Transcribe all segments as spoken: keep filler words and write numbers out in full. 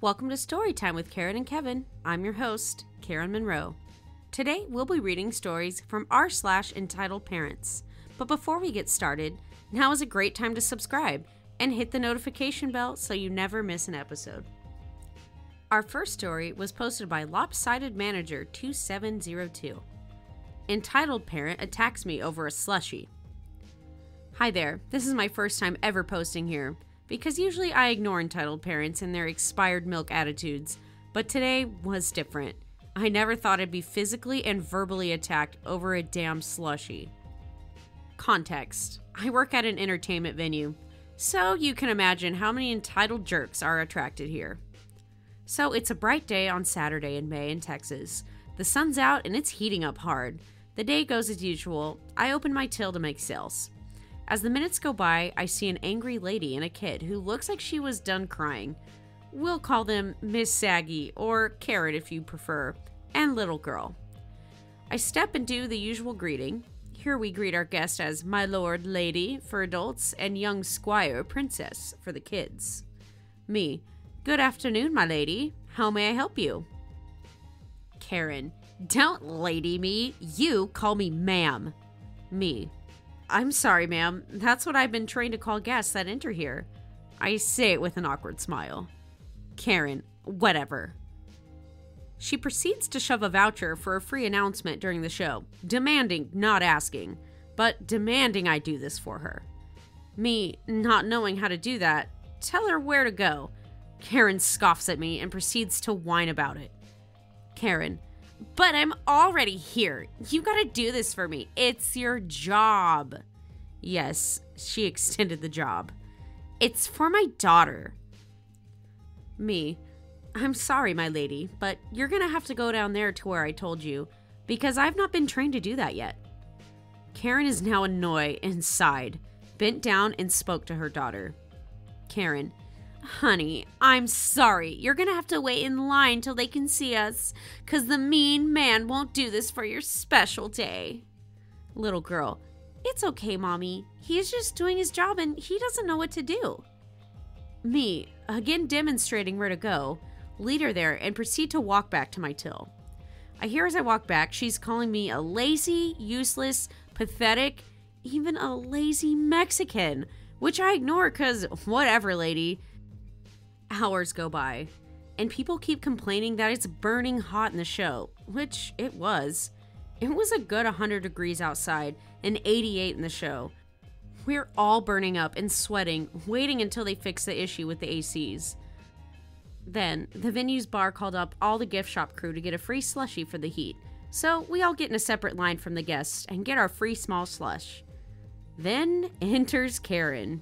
Welcome to Storytime with Karen and Kevin. I'm your host, Karen Monroe. Today, we'll be reading stories from r slash entitled parents. But before we get started, now is a great time to subscribe and hit the notification bell so you never miss an episode. Our first story was posted by Lopsided Manager two seven zero two. Entitled Parent Attacks Me Over a Slushie. Hi there, this is my first time ever posting here, because usually I ignore entitled parents and their expired milk attitudes, but today was different. I never thought I'd be physically and verbally attacked over a damn slushie. Context: I work at an entertainment venue, so you can imagine how many entitled jerks are attracted here. So it's a bright day on Saturday in May in Texas. The sun's out and it's heating up hard. The day goes as usual. I open my till to make sales. As the minutes go by, I see an angry lady and a kid who looks like she was done crying. We'll call them Miss Saggy, or Carrot if you prefer, and Little Girl. I step and do the usual greeting. Here we greet our guest as My Lord Lady for adults and Young Squire Princess for the kids. Me: Good afternoon, my lady. How may I help you? Karen: Don't lady me. You call me ma'am. Me: I'm sorry, ma'am. That's what I've been trained to call guests that enter here. I say it with an awkward smile. Karen: Whatever. She proceeds to shove a voucher for a free announcement during the show, demanding, not asking, but demanding I do this for her. Me, not knowing how to do that, tell her where to go. Karen scoffs at me and proceeds to whine about it. Karen: But I'm already here. You gotta do this for me. It's your job. Yes, she extended the job. It's for my daughter. Me: I'm sorry, my lady, but you're gonna have to go down there to where I told you, because I've not been trained to do that yet. Karen is now annoyed and sighed, bent down and spoke to her daughter. Karen: Honey, I'm sorry. You're gonna have to wait in line till they can see us, cause the mean man won't do this for your special day. Little Girl: It's okay, mommy. He's just doing his job and he doesn't know what to do. Me, again demonstrating where to go, lead her there and proceed to walk back to my till. I hear as I walk back, she's calling me a lazy, useless, pathetic, even a lazy Mexican, which I ignore cause whatever, lady. Hours go by, and people keep complaining that it's burning hot in the show, which it was. It was a good one hundred degrees outside and eighty-eight in the show. We're all burning up and sweating, waiting until they fix the issue with the A Cs. Then, the venue's bar called up all the gift shop crew to get a free slushie for the heat, so we all get in a separate line from the guests and get our free small slush. Then enters Karen.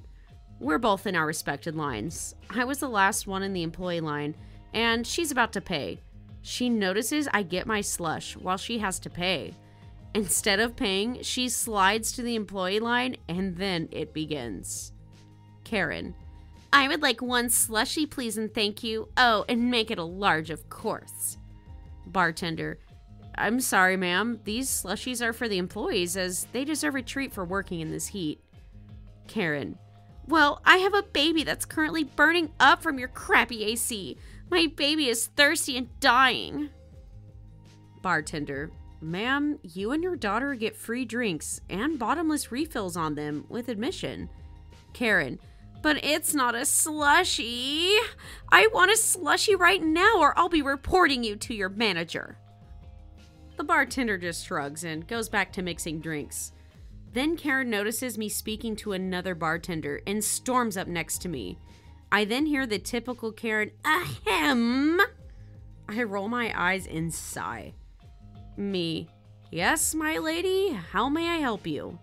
We're both in our respected lines. I was the last one in the employee line, and she's about to pay. She notices I get my slush while she has to pay. Instead of paying, she slides to the employee line, and then it begins. Karen: I would like one slushie, please and thank you. Oh, and make it a large, of course. Bartender: I'm sorry, ma'am. These slushies are for the employees, as they deserve a treat for working in this heat. Karen: Well, I have a baby that's currently burning up from your crappy A C. My baby is thirsty and dying. Bartender: Ma'am, you and your daughter get free drinks and bottomless refills on them with admission. Karen: But it's not a slushie. I want a slushie right now or I'll be reporting you to your manager. The bartender just shrugs and goes back to mixing drinks. Then Karen notices me speaking to another bartender and storms up next to me. I then hear the typical Karen, ahem. I roll my eyes and sigh. Me: Yes, my lady, how may I help you?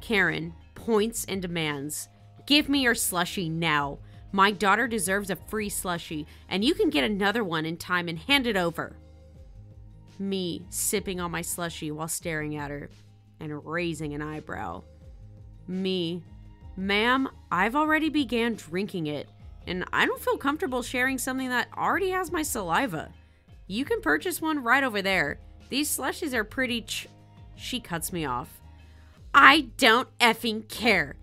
Karen points and demands, give me your slushie now. My daughter deserves a free slushie, and you can get another one in time and hand it over. Me, sipping on my slushie while staring at her and raising an eyebrow. Me: Ma'am, I've already began drinking it, and I don't feel comfortable sharing something that already has my saliva. You can purchase one right over there. These slushies are pretty ch- She cuts me off. I don't effing care.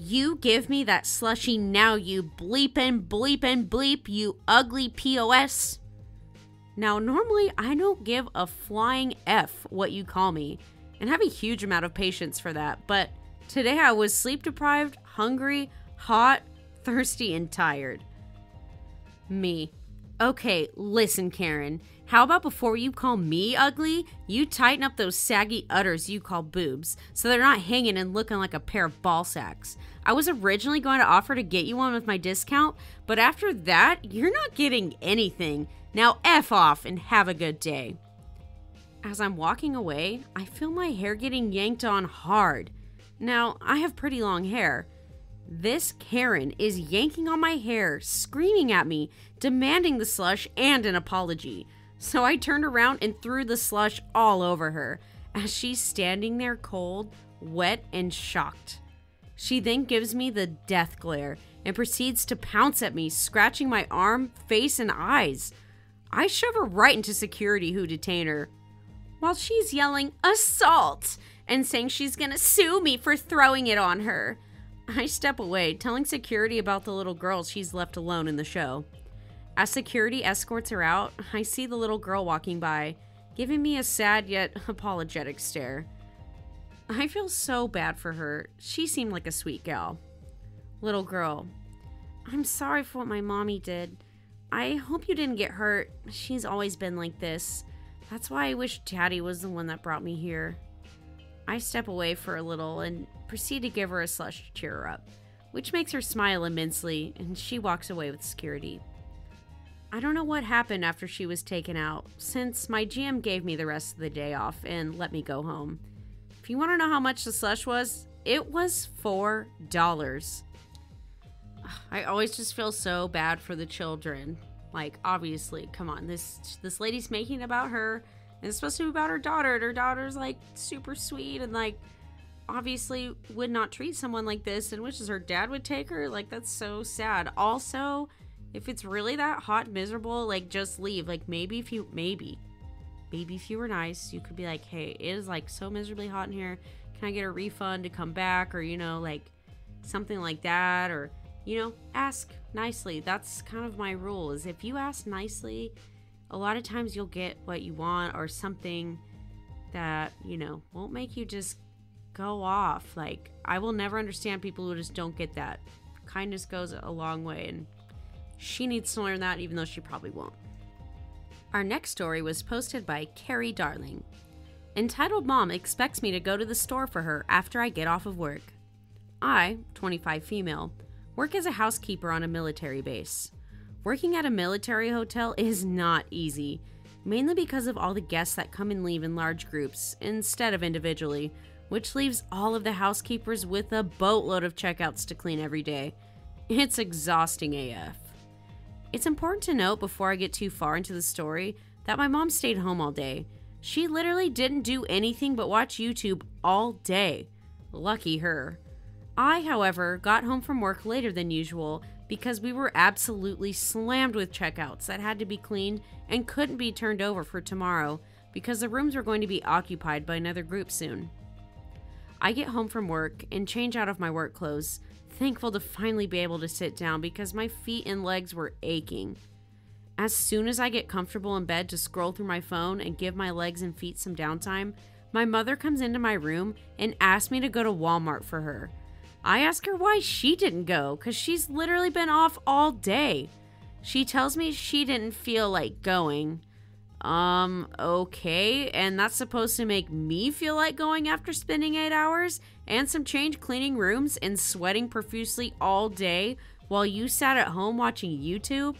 You give me that slushy now, you bleepin' bleepin' bleep, you ugly P O S. Now, normally I don't give a flying F what you call me and have a huge amount of patience for that, but today I was sleep deprived, hungry, hot, thirsty, and tired. Me. Okay, listen, Karen. How about before you call me ugly, you tighten up those saggy udders you call boobs so they're not hanging and looking like a pair of ball sacks. I was originally going to offer to get you one with my discount, but after that, you're not getting anything. Now F off and have a good day. As I'm walking away, I feel my hair getting yanked on hard. Now, I have pretty long hair. This Karen is yanking on my hair, screaming at me, demanding the slush and an apology. So I turned around and threw the slush all over her as she's standing there cold, wet, and shocked. She then gives me the death glare and proceeds to pounce at me, scratching my arm, face, and eyes. I shove her right into security who detain her, while she's yelling, "Assault!" and saying she's gonna sue me for throwing it on her. I step away, telling security about the little girl she's left alone in the show. As security escorts her out, I see the little girl walking by, giving me a sad yet apologetic stare. I feel so bad for her. She seemed like a sweet gal. Little girl, I'm sorry for what my mommy did. I hope you didn't get hurt. She's always been like this. That's why I wish Daddy was the one that brought me here. I step away for a little and proceed to give her a slush to cheer her up, which makes her smile immensely, and she walks away with security. I don't know what happened after she was taken out, since my G M gave me the rest of the day off and let me go home. If you want to know how much the slush was, it was four dollars. I always just feel so bad for the children. Like, obviously, come on, this this lady's making it about her, and it's supposed to be about her daughter, and her daughter's, like, super sweet and, like, obviously would not treat someone like this and wishes her dad would take her. Like, that's so sad. Also, if it's really that hot, miserable, like, just leave. Like, maybe if you, maybe, maybe if you were nice, you could be like, hey, it is, like, so miserably hot in here. Can I get a refund to come back? Or, you know, like, something like that. Or, you know, ask nicely. That's kind of my rule, is if you ask nicely, a lot of times you'll get what you want or something that, you know, won't make you just go off. Like, I will never understand people who just don't get that. Kindness goes a long way, and she needs to learn that, even though she probably won't. Our next story was posted by Carrie Darling. Entitled Mom expects me to go to the store for her after I get off of work. I, twenty-five female, work as a housekeeper on a military base. Working at a military hotel is not easy, mainly because of all the guests that come and leave in large groups instead of individually, which leaves all of the housekeepers with a boatload of checkouts to clean every day. It's exhausting A F. It's important to note before I get too far into the story that my mom stayed home all day. She literally didn't do anything but watch YouTube all day. Lucky her. I, however, got home from work later than usual because we were absolutely slammed with checkouts that had to be cleaned and couldn't be turned over for tomorrow because the rooms were going to be occupied by another group soon. I get home from work and change out of my work clothes, thankful to finally be able to sit down because my feet and legs were aching. As soon as I get comfortable in bed to scroll through my phone and give my legs and feet some downtime, my mother comes into my room and asks me to go to Walmart for her. I ask her why she didn't go, because she's literally been off all day. She tells me she didn't feel like going. Um, okay, and that's supposed to make me feel like going after spending eight hours and some change cleaning rooms and sweating profusely all day while you sat at home watching YouTube?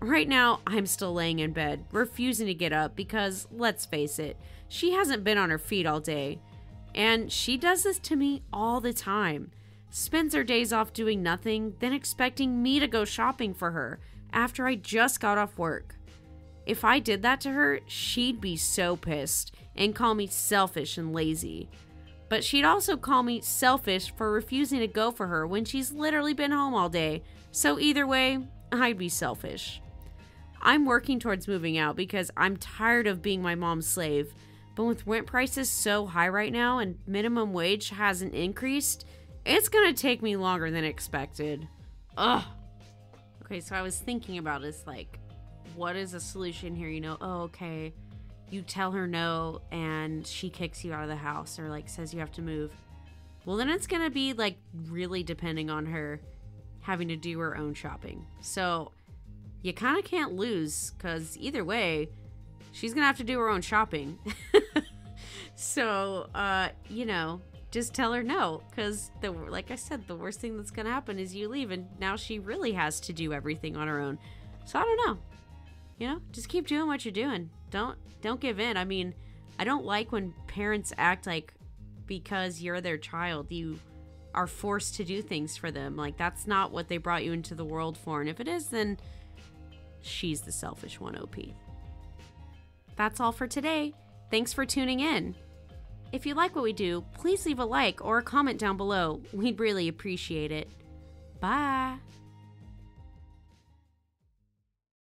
Right now, I'm still laying in bed, refusing to get up because, let's face it, she hasn't been on her feet all day. And she does this to me all the time. Spends her days off doing nothing, then expecting me to go shopping for her after I just got off work. If I did that to her, she'd be so pissed and call me selfish and lazy. But she'd also call me selfish for refusing to go for her when she's literally been home all day. So either way, I'd be selfish. I'm working towards moving out because I'm tired of being my mom's slave. But with rent prices so high right now and minimum wage hasn't increased, It's gonna take me longer than expected. Ugh. Okay, so I was thinking about this, like, what is a solution here? You know, oh, okay, you tell her no and she kicks you out of the house or, like, says you have to move. Well, then it's gonna be, like, really depending on her having to do her own shopping. So you kind of can't lose, because either way, she's gonna have to do her own shopping. So, uh, you know, just tell her no, because, the like I said, the worst thing that's gonna happen is you leave, and now she really has to do everything on her own. So I don't know. You know, just keep doing what you're doing. Don't don't give in. I mean, I don't like when parents act like because you're their child, you are forced to do things for them. Like, that's not what they brought you into the world for. And if it is, then she's the selfish one, O P. That's all for today. Thanks for tuning in. If you like what we do, please leave a like or a comment down below. We'd really appreciate it. Bye.